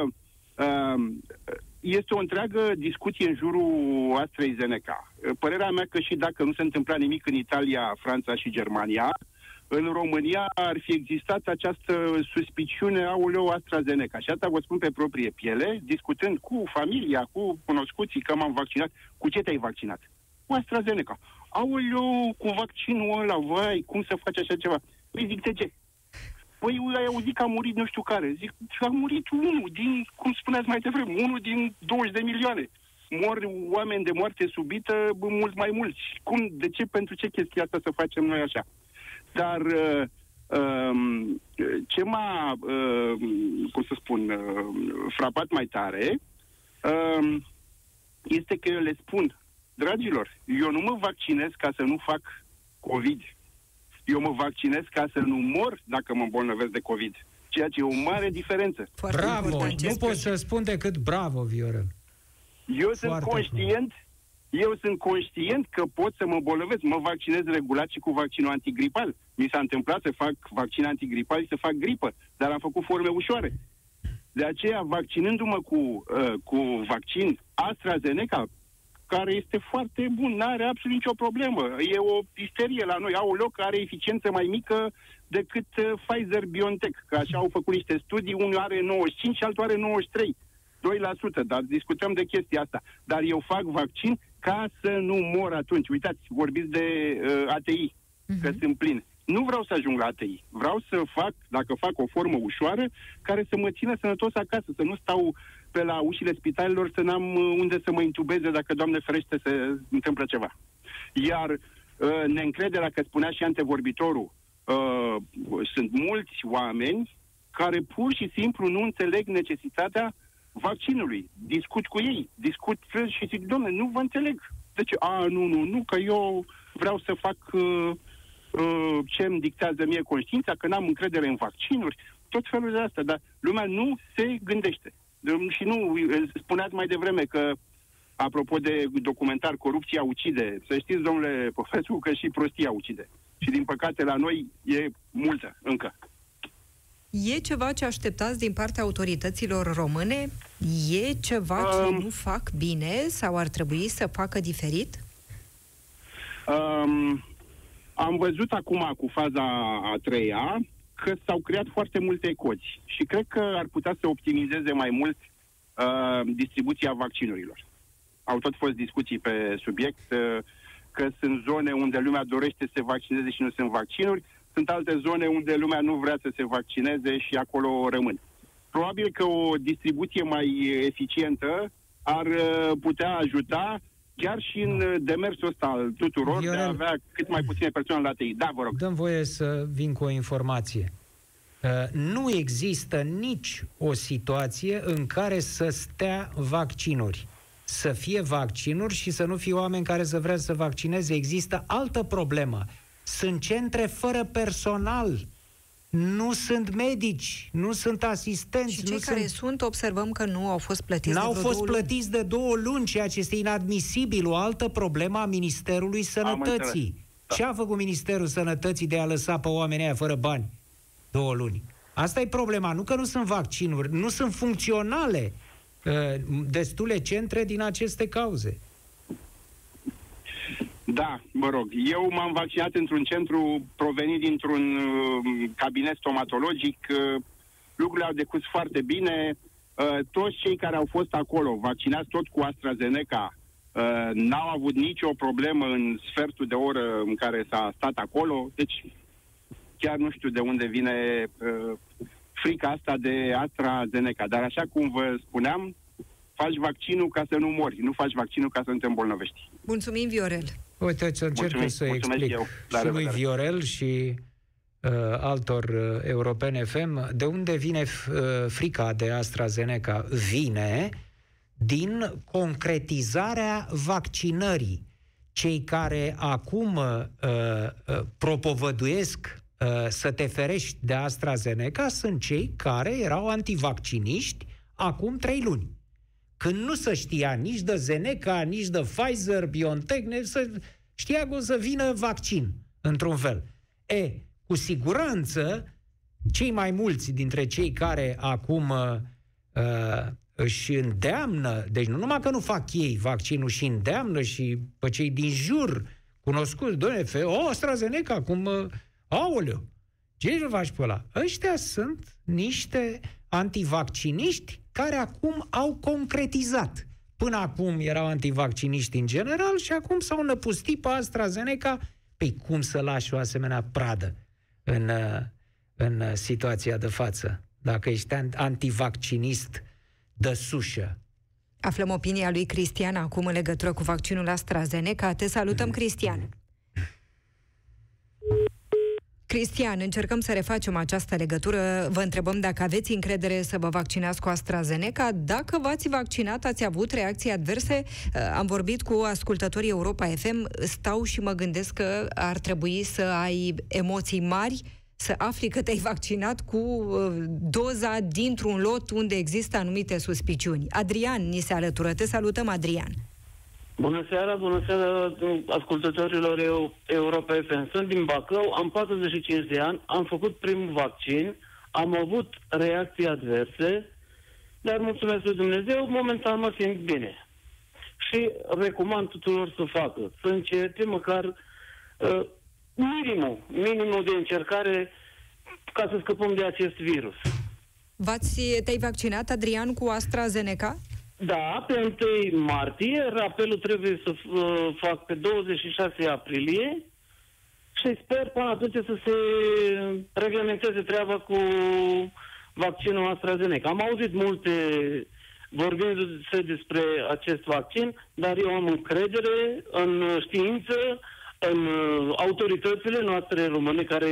este o întreagă discuție în jurul AstraZeneca. Părerea mea că și dacă nu se întâmpla nimic în Italia, Franța și Germania, în România ar fi existat această suspiciune, aoleu, AstraZeneca. Și asta vă spun pe proprie piele, discutând cu familia, cu cunoscuții, că m-am vaccinat. Cu ce te-ai vaccinat? Cu AstraZeneca. Aoleu, cu vaccinul ăla, vai, cum să faci așa ceva? Păi zic, de ce? Păi ai auzit că a murit nu știu care. Zic, a murit unul din, cum spuneați mai devreme, unul din 20 de milioane. mor oameni de moarte subită mult mai mulți. Cum, de ce, pentru ce chestia asta să facem noi așa? Dar ce m-a, cum să spun, frapat mai tare este că eu le spun, dragilor, eu nu mă vaccinez ca să nu fac COVID. Eu mă vaccinez ca să nu mor dacă mă îmbolnăvesc de COVID. Ceea ce e o mare diferență. Foarte bravo! Nu pot să spun decât bravo, Viorel. Eu sunt conștient, că pot să mă îmbolnăvesc. Mă vaccinez regulat și cu vaccinul antigripal. Mi s-a întâmplat să fac vaccin antigripal și să fac gripă, dar am făcut forme ușoare. De aceea, vaccinându-mă cu vaccin AstraZeneca, care este foarte bun, n-are absolut nicio problemă. E o isterie la noi. Au loc, are eficiență mai mică decât Pfizer-BioNTech, că așa au făcut niște studii, unul are 95 și altul are 93. 2%, dar discutăm de chestia asta. Dar eu fac vaccin ca să nu mor atunci. Uitați, vorbiți de ATI, că sunt plin. Nu vreau să ajung la ATI. Vreau să fac, dacă fac o formă ușoară, care să mă țină sănătos acasă, să nu stau pe la ușile spitalelor, să n-am unde să mă intubeze dacă, Doamne ferește, se întâmplă ceva. Iar neîncrederea, că spunea și antevorbitorul, sunt mulți oameni care pur și simplu nu înțeleg necesitatea vaccinului. Discut cu ei, discut și zic, Doamne, nu vă înțeleg. Deci, nu, că eu vreau să fac ce îmi dictează mie conștiința, că n-am încredere în vaccinuri, tot felul de astea, dar lumea nu se gândește. Și nu, spuneați mai devreme că, apropo de documentar, corupția ucide. Să știți, domnule Popescu, că și prostia ucide. Și, din păcate, la noi e multă încă. E ceva ce așteptați din partea autorităților române? E ceva ce nu fac bine sau ar trebui să facă diferit? Am văzut acum, cu faza a treia, că s-au creat foarte multe cozi și cred că ar putea să optimizeze mai mult distribuția vaccinurilor. Au tot fost discuții pe subiect, că sunt zone unde lumea dorește să se vaccineze și nu sunt vaccinuri, sunt alte zone unde lumea nu vrea să se vaccineze și acolo rămân. Probabil că o distribuție mai eficientă ar putea ajuta chiar și în demersul ăsta al tuturor, Viorel, de a avea cât mai puține persoane la TI. Da, vă rog. Dăm voie să vin cu o informație. Nu există nici o situație în care să stea vaccinuri. Să fie vaccinuri și să nu fie oameni care să vrea să vaccineze. Există altă problemă. Sunt centre fără personal. Nu sunt medici, nu sunt asistenți. Și cei care sunt, observăm că nu au fost plătiți de două luni. N-au fost plătiți de 2 luni, ceea ce este inadmisibil. O altă problemă a Ministerului Sănătății. Ce a făcut Ministerul Sănătății de a lăsa pe oamenii aia fără bani? 2 luni. Asta e problema. Nu că nu sunt vaccinuri, nu sunt funcționale destule centre din aceste cauze. Da, mă rog. Eu m-am vaccinat într-un centru provenit dintr-un cabinet stomatologic. Lucrurile au decurs foarte bine. Toți cei care au fost acolo, vaccinați tot cu AstraZeneca, n-au avut nicio problemă în sfertul de oră în care s-a stat acolo. Deci, chiar nu știu de unde vine frica asta de AstraZeneca. Dar așa cum vă spuneam, faci vaccinul ca să nu mori, nu faci vaccinul ca să nu te îmbolnăvești. Mulțumim, Viorel. Uite, să încerc să explic și lui Viorel și altor europeni FM de unde vine frica de AstraZeneca. Vine din concretizarea vaccinării. Cei care acum propovăduiesc să te ferești de AstraZeneca sunt cei care erau antivacciniști acum 3 luni. Când nu se știa nici de Zeneca, nici de Pfizer, BioNTech, știa că o să vină vaccin, într-un fel. E, cu siguranță, cei mai mulți dintre cei care acum își îndeamnă, deci nu numai că nu fac ei vaccinul, și îndeamnă și pe cei din jur cunoscuți, doamne, AstraZeneca, acum, aoleu, ce faci pe ăla? Ăștia sunt niște antivacciniști care acum au concretizat. Până acum erau antivacciniști în general și acum s-au năpustit pe AstraZeneca. Păi cum să lași o asemenea pradă în situația de față, dacă ești antivaccinist de sușă? Aflăm opinia lui Cristian acum în legătură cu vaccinul AstraZeneca. Te salutăm, Cristian! Cristian, încercăm să refacem această legătură. Vă întrebăm dacă aveți încredere să vă vaccinați cu AstraZeneca. Dacă v-ați vaccinat, ați avut reacții adverse? Am vorbit cu ascultătorii Europa FM. Stau și mă gândesc că ar trebui să ai emoții mari să afli că te-ai vaccinat cu doza dintr-un lot unde există anumite suspiciuni. Adrian ni se alătură. Te salutăm, Adrian! Bună seara ascultătorilor Europa FM. Sunt din Bacău, am 45 de ani, am făcut primul vaccin, am avut reacții adverse, dar mulțumesc lui Dumnezeu, momentan mă simt bine. Și recomand tuturor să facă, să încerce măcar minimul de încercare ca să scăpăm de acest virus. Te-ai vaccinat, Adrian, cu AstraZeneca? Da, pe 1 martie, rapelul trebuie să fac pe 26 aprilie și sper până atunci să se reglementeze treaba cu vaccinul AstraZeneca. Am auzit multe vorbindu-se despre acest vaccin, dar eu am încredere în știință, în autoritățile noastre române care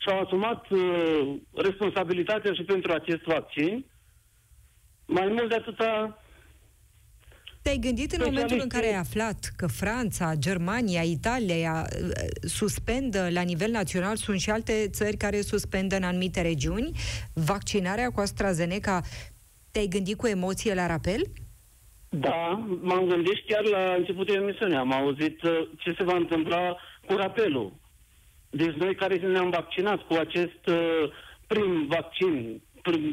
și-au asumat responsabilitatea și pentru acest vaccin. Mai mult de atâta... Te-ai gândit în momentul în care ai aflat că Franța, Germania, Italia suspendă la nivel național, sunt și alte țări care suspendă în anumite regiuni, vaccinarea cu AstraZeneca, te-ai gândit cu emoție la rapel? Da, m-am gândit chiar la începutul emisiunii. Am auzit ce se va întâmpla cu rapelul. Deci noi care ne-am vaccinat cu acest prim vaccin,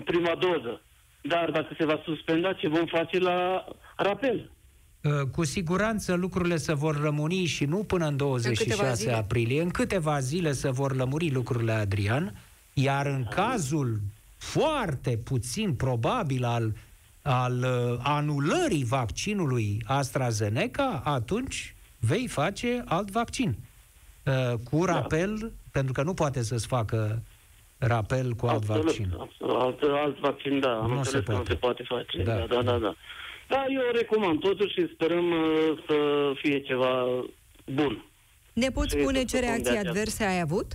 prima doză, dar dacă se va suspenda, ce vom face la rapel? Cu siguranță lucrurile se vor rămâni și nu până în 26 aprilie. În câteva zile se vor lămuri lucrurile, Adrian. Iar în cazul foarte puțin probabil al anulării vaccinului AstraZeneca, atunci vei face alt vaccin. Cu rapel, da. Pentru că nu poate să-ți facă rapel cu alt vaccin. Alt vaccin, da. Am înțeles că nu se poate face. Da. Da, eu recomand totuși și sperăm să fie ceva bun. Ne poți spune ce reacții adverse ai avut?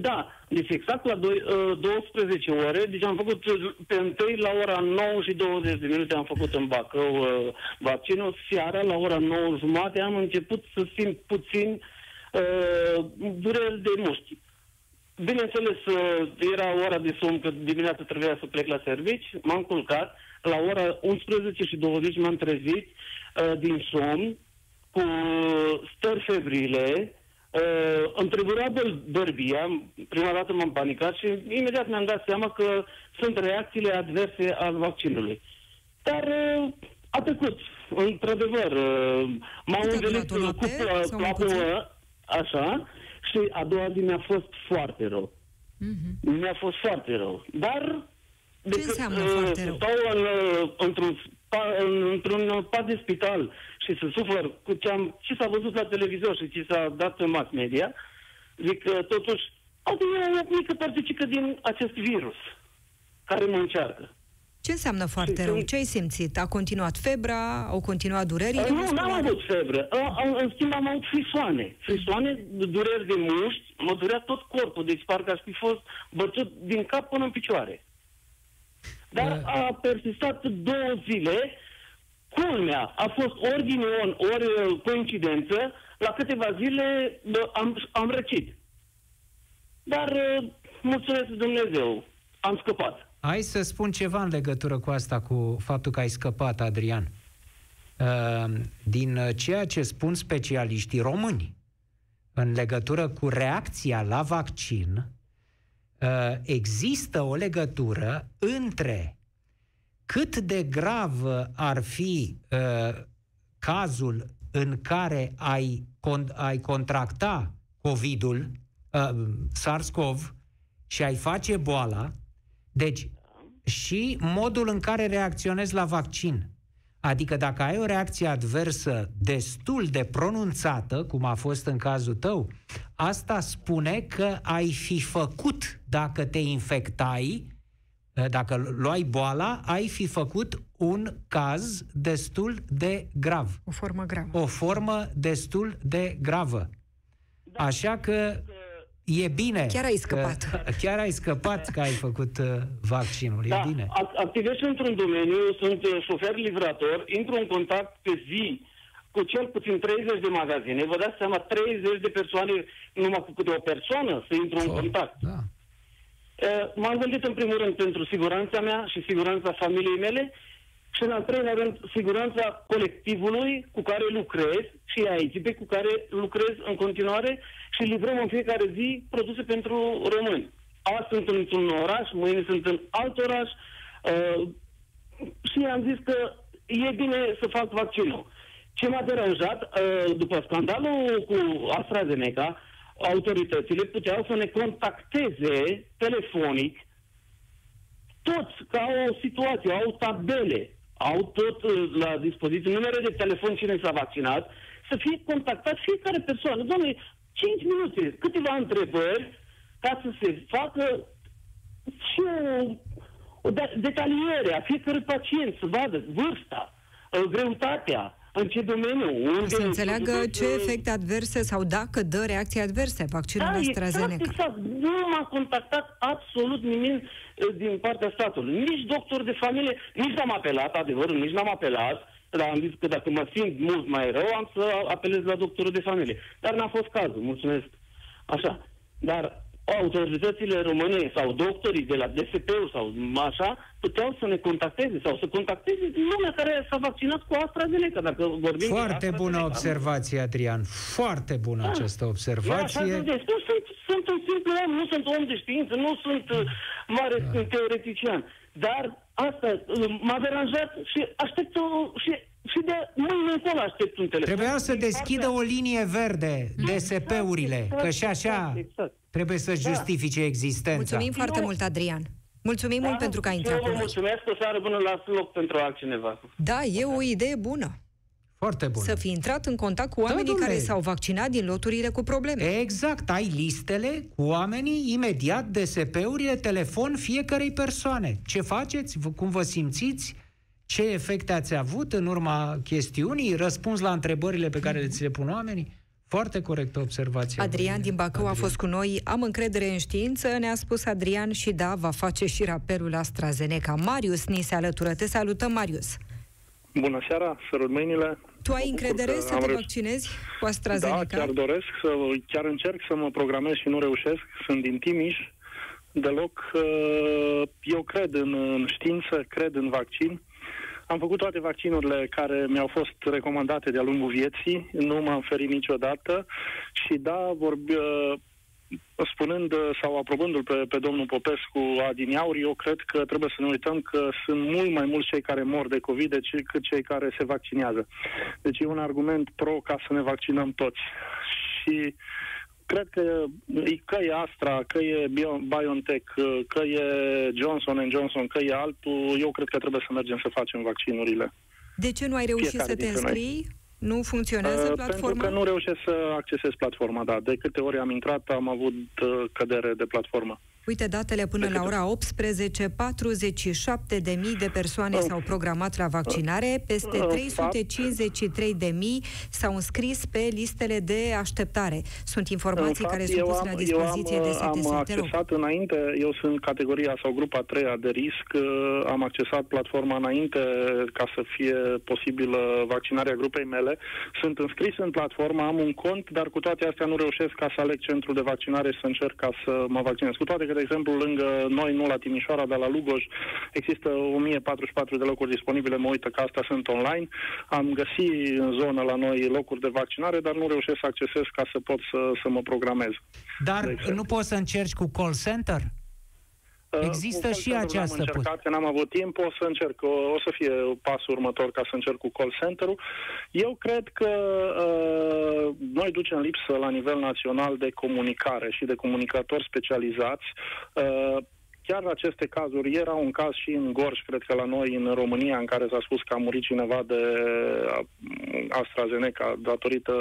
Da. Deci exact la 12 ore, deci am făcut pe 1 la ora 9:20 am făcut în Bacău vaccinul. Seara la ora 9:30 am început să simt puțin dureri de mușchi. Bineînțeles, era ora de somn, că dimineața trebuia să plec la servici, m-am culcat, la ora 11:20 m-am trezit din somn, cu stări febrile, îmi trebuia bărbia, prima dată m-am panicat și imediat mi-am dat seama că sunt reacțiile adverse al vaccinului. Dar a trecut, într-adevăr, m-am învelit cu plapă, așa, și a doua zi mi-a fost foarte rău. Mi-a fost foarte rău. Dar... ce înseamnă foarte rău? Stau într-un pat de spital și să sufăr cu ce s-a văzut la televizor și ce s-a dat în mass media, zic că totuși au o mică particică din acest virus care mă încearcă. Ce înseamnă foarte rău? Ce ai simțit? A continuat febra? Au continuat durerile? Nu, n-am avut febră. În schimb, am avut frisoane. Frisoane, dureri de mușchi, mă durea tot corpul, deci parcă aș fi fost bătut din cap până în picioare. Dar a persistat 2 zile. Culmea, a fost ori ghinion, ori coincidență, la câteva zile am răcit. Dar, mulțumesc Dumnezeu, am scăpat. Hai să spun ceva în legătură cu asta, cu faptul că ai scăpat, Adrian. Din ceea ce spun specialiștii români, în legătură cu reacția la vaccin, există o legătură între cât de grav ar fi cazul în care ai contracta COVID-ul, SARS-CoV, și ai face boala, deci, și modul în care reacționezi la vaccin. Adică dacă ai o reacție adversă destul de pronunțată, cum a fost în cazul tău, asta spune că ai fi făcut, dacă te infectai, Dacă luai boala, ai fi făcut un caz destul de grav. O formă gravă. O formă destul de gravă. Da, așa că e bine. Chiar ai scăpat. Chiar ai scăpat că ai făcut vaccinul. Da, e bine. Activez într-un domeniu, sunt șofer livrator, intru în contact pe zi cu cel puțin 30 de magazine. Vă dați seama, 30 de persoane, numai cu câte o persoană să intru în contact. Da. M-am gândit în primul rând pentru siguranța mea și siguranța familiei mele și în al treilea rând siguranța colectivului cu care lucrez și a echipei cu care lucrez în continuare și livrăm în fiecare zi produse pentru români. Azi sunt într-un oraș, mâine sunt în alt oraș și am zis că e bine să fac vaccinul. Ce m-a deranjat după scandalul cu AstraZeneca, autoritățile puteau să ne contacteze telefonic toți, ca o situație, au tabele, au tot la dispoziție, numere de telefon cine s-a vaccinat, să fie contactat fiecare persoană. Doamne, 5 minute, câteva întrebări, ca să se facă și o detaliere a fiecare pacient, să vadă vârsta, greutatea, în ce domeniu? Să înțeleagă ce efecte adverse sau dacă dă reacții adverse vaccinul AstraZeneca. Exact. Nu m-a contactat absolut nimeni din partea statului. Nici doctor de familie, nici n-am apelat, adevărul, nici n-am apelat, dar am zis că dacă mă simt mult mai rău, am să apelez la doctorul de familie. Dar n-a fost cazul, mulțumesc. Așa. Dar autoritățile române sau doctorii de la DSP-ul sau așa puteau să ne contacteze sau să contacteze lumea care s-a vaccinat cu AstraZeneca, dacă vorbim. Foarte bună observație, Adrian. Foarte bună această observație. Sunt un simplu om, nu sunt om de știință, nu sunt mare teoretician. Dar asta m-a deranjat și aștept și de mâine încolo aștept un telefon. Trebuia să deschidă o linie verde DSP-urile, că și așa trebuie să justifice existența. Mulțumim foarte mult, Adrian. Mulțumim mult pentru că ai intrat. Eu mulțumesc, o seară bună, las loc pentru altcineva. Da, e o idee bună. Foarte bună. Să fi intrat în contact cu oamenii care s-au vaccinat din loturile cu probleme. Exact, ai listele cu oamenii, imediat DSP-urile, telefon fiecarei persoane. Ce faceți? Cum vă simțiți? Ce efecte ați avut în urma chestiunii? Răspuns la întrebările pe care ți le pun oamenii? Foarte corectă observație. Adrian din Bacău a fost cu noi. Am încredere în știință, ne-a spus Adrian, și da, va face și rapelul AstraZeneca. Marius ni se alătură. Te salutăm, Marius. Bună seara, sărut mâinile. Tu ai încredere să te vaccinezi cu AstraZeneca? Da, chiar doresc, chiar încerc să mă programez și nu reușesc. Sunt din Timiș. Deloc, eu cred în știință, cred în vaccin. Am făcut toate vaccinurile care mi-au fost recomandate de-a lungul vieții, nu m-am ferit niciodată și da, spunând sau aprobându-l pe domnul Popescu adineauri, eu cred că trebuie să ne uităm că sunt mult mai mulți cei care mor de COVID decât cei care se vaccinează. Deci e un argument pro ca să ne vaccinăm toți. Și cred că e Astra, că e BioNTech, că e Johnson & Johnson, că e altul, eu cred că trebuie să mergem să facem vaccinurile. De ce nu ai reușit să te înscrii? Nu funcționează platforma? Pentru că nu reușesc să accesez platforma, da. De câte ori am intrat, am avut cădere de platformă. Uite datele până la ora 18, 47.000 de persoane s-au programat la vaccinare, peste 353.000 s-au înscris pe listele de așteptare. Sunt informații care sunt puse la dispoziție de STS. Am accesat înainte, eu sunt categoria sau grupa 3-a de risc, am accesat platforma înainte ca să fie posibilă vaccinarea grupei mele. Sunt înscris în platformă, am un cont, dar cu toate astea nu reușesc ca să aleg centrul de vaccinare și să încerc ca să mă vaccinez. Cu toate că, de exemplu, lângă noi, nu la Timișoara, dar la Lugoj, există 1044 de locuri disponibile, mă uită că astea sunt online. Am găsit în zonă la noi locuri de vaccinare, dar nu reușesc să accesez ca să pot să mă programez. Dar nu poți să încerci cu call center? Există și această posibilitate. N-am avut timp, o să încerc, o să fie pasul următor ca să încerc cu call center-ul. Eu cred că noi ducem lipsă la nivel național de comunicare și de comunicatori specializați. Chiar aceste cazuri, era un caz și în Gorj, cred că la noi în România, în care s-a spus că a murit cineva de AstraZeneca datorită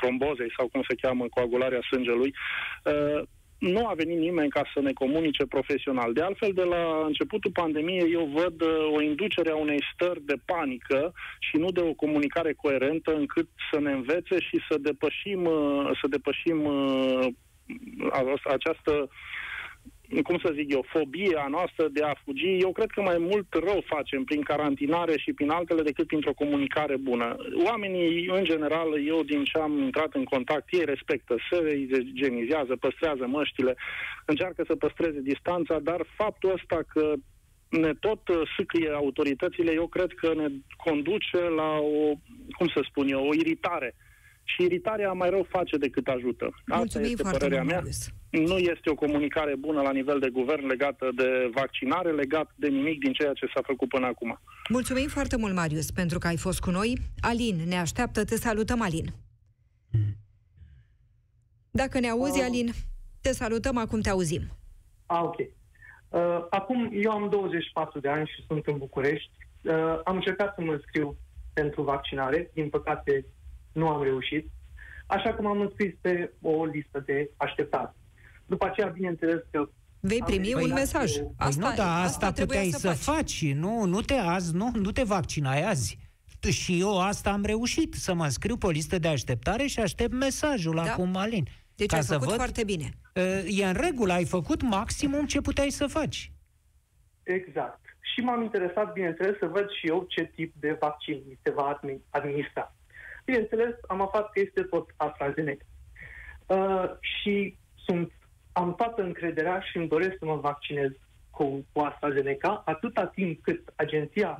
trombozei sau cum se cheamă, coagularea sângelui. nu a venit nimeni ca să ne comunice profesional. De altfel, de la începutul pandemiei, eu văd o inducere a unei stări de panică și nu de o comunicare coerentă încât să ne învețe și să depășim, această, cum să zic eu, fobia noastră de a fugi. Eu cred că mai mult rău facem prin carantinare și prin altele decât printr-o comunicare bună. Oamenii, în general, eu din ce am intrat în contact, ei respectă, se igienizează, păstrează măștile, încearcă să păstreze distanța, dar faptul ăsta că ne tot sâcâie autoritățile, eu cred că ne conduce la o, cum să spun eu, o iritare. Și iritarea mai rău face decât ajută. Asta este părerea mea. Nu este o comunicare bună la nivel de guvern legată de vaccinare, legat de nimic din ceea ce s-a făcut până acum. Mulțumim foarte mult, Marius, pentru că ai fost cu noi. Alin ne așteaptă, te salutăm, Alin. Dacă ne auzi, Alin, te salutăm, acum te auzim. Ok. Acum, eu am 24 de ani și sunt în București. Am încercat să mă înscriu pentru vaccinare, din păcate nu am reușit, așa că m-am înscris pe o listă de așteptare. După aceea, bineînțeles că vei primi un mesaj. Asta puteai să faci. Nu te vaccinai azi. Și eu asta am reușit, să mă înscriu pe o listă de așteptare și aștept mesajul acum, Alin. Deci ai făcut foarte bine. E în regulă, ai făcut maximum ce puteai să faci. Exact. Și m-am interesat, bineînțeles, să văd și eu ce tip de vaccin mi se va administra. Bineînțeles, am aflat că este tot AstraZeneca. Și am toată încrederea și îmi doresc să mă vaccinez cu AstraZeneca, atâta timp cât Agenția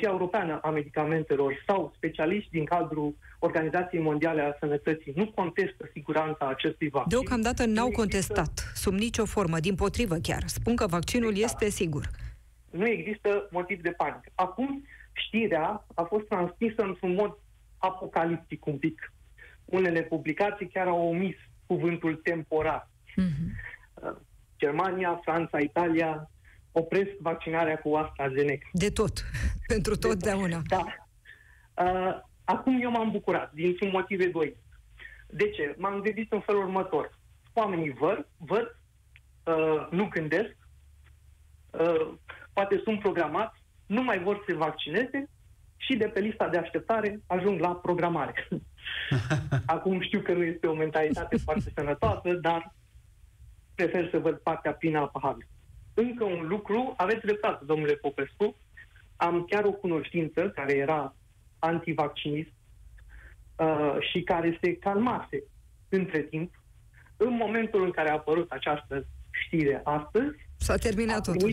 Europeană a Medicamentelor sau specialiști din cadrul Organizației Mondiale a Sănătății nu contestă siguranța acestui vaccin. Deocamdată n-au contestat, sub nicio formă, dimpotrivă chiar. Spun că vaccinul este sigur. Nu există motiv de panică. Acum, știrea a fost transmisă într-un mod apocaliptic un pic. Unele publicații chiar au omis cuvântul temporar. Germania, Franța, Italia opresc vaccinarea cu AstraZeneca. De tot. Pentru totdeauna. Da. Acum eu m-am bucurat, dintr-un motiv egoist. De ce? M-am gândit în felul următor. Oamenii văd, nu gândesc, poate sunt programați, nu mai vor să se vaccineze și de pe lista de așteptare ajung la programare. Acum știu că nu este o mentalitate foarte sănătoasă, dar prefer să văd partea plină a paharului. Încă un lucru, aveți dreptate, domnule Popescu, am chiar o cunoștință care era antivaccinist și care se calmase între timp. În momentul în care a apărut această știre astăzi, s-a terminat totul.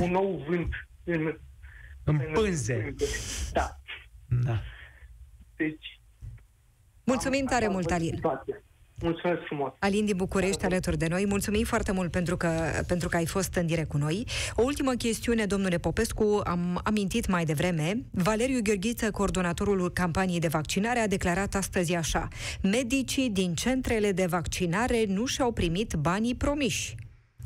Un nou vânt în pânze. Da. Deci, mulțumim tare mult, Alin. Situație. Mulțumesc frumos. Alin din București, alături de noi. Mulțumim foarte mult pentru că ai fost în direct cu noi. O ultimă chestiune, domnule Popescu, am amintit mai devreme. Valeriu Gheorghiță, coordonatorul campaniei de vaccinare, a declarat astăzi așa: medicii din centrele de vaccinare nu și-au primit banii promiși.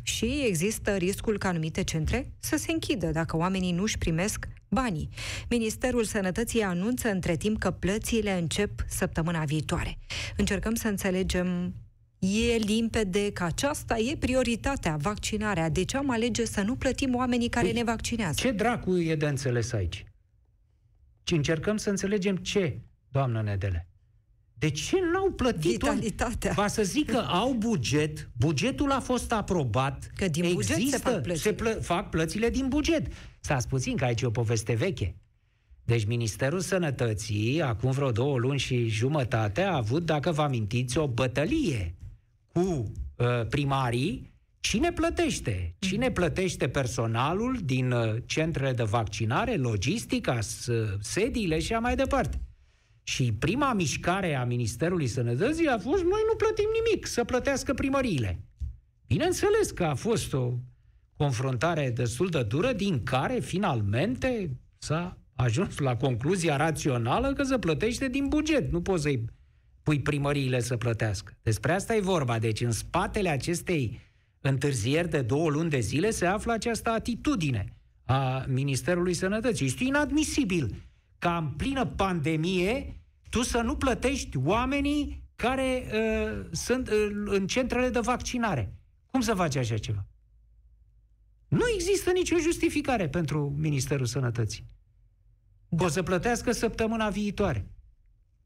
Și există riscul ca anumite centre să se închidă dacă oamenii nu își primesc banii. Ministerul Sănătății anunță între timp că plățile încep săptămâna viitoare. Încercăm să înțelegem, e limpede că aceasta e prioritatea, vaccinarea. De ce am alege să nu plătim oamenii care ne vaccinează? Ce dracu e de înțeles aici? Și încercăm să înțelegem ce, doamnă Nedele? De ce n-au plătit? Vitalitatea. Va să zic că au buget, bugetul a fost aprobat, că din buget se fac plățile. Fac plățile din buget. Stați puțin că aici e o poveste veche. Deci Ministerul Sănătății, acum vreo 2 luni și jumătate, a avut, dacă vă amintiți, o bătălie cu primarii. Cine plătește? Cine plătește personalul din centrele de vaccinare, logistica, sediile și așa mai departe? Și prima mișcare a Ministerului Sănătății a fost: noi nu plătim nimic, să plătească primăriile. Bineînțeles că a fost o confruntare destul de dură, din care finalmente s-a ajuns la concluzia rațională că se plătește din buget. Nu poți să-i pui primăriile să plătească. Despre asta e vorba. Deci în spatele acestei întârzieri de 2 luni de zile se află această atitudine a Ministerului Sănătății. Este inadmisibil ca în plină pandemie tu să nu plătești oamenii care sunt în centrele de vaccinare. Cum să faci așa ceva? Nu există nicio justificare pentru Ministerul Sănătății. O să plătească săptămâna viitoare.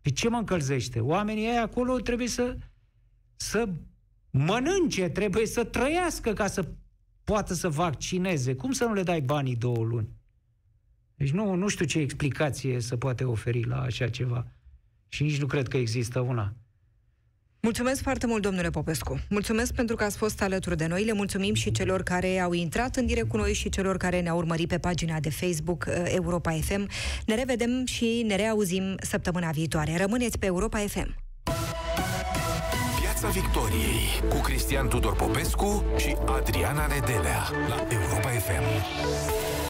Pe ce mă încălzește? Oamenii ăia acolo trebuie să mănânce, trebuie să trăiască ca să poată să vaccineze. Cum să nu le dai banii 2 luni? Deci nu știu ce explicație se poate oferi la așa ceva. Și nici nu cred că există una. Mulțumesc foarte mult, domnule Popescu. Mulțumesc pentru că ați fost alături de noi. Le mulțumim și celor care au intrat în direct cu noi și celor care ne-au urmărit pe pagina de Facebook Europa FM. Ne revedem și ne reauzim săptămâna viitoare. Rămâneți pe Europa FM. Piața Victoriei cu Cristian Tudor Popescu și Adriana Nedelea la Europa FM.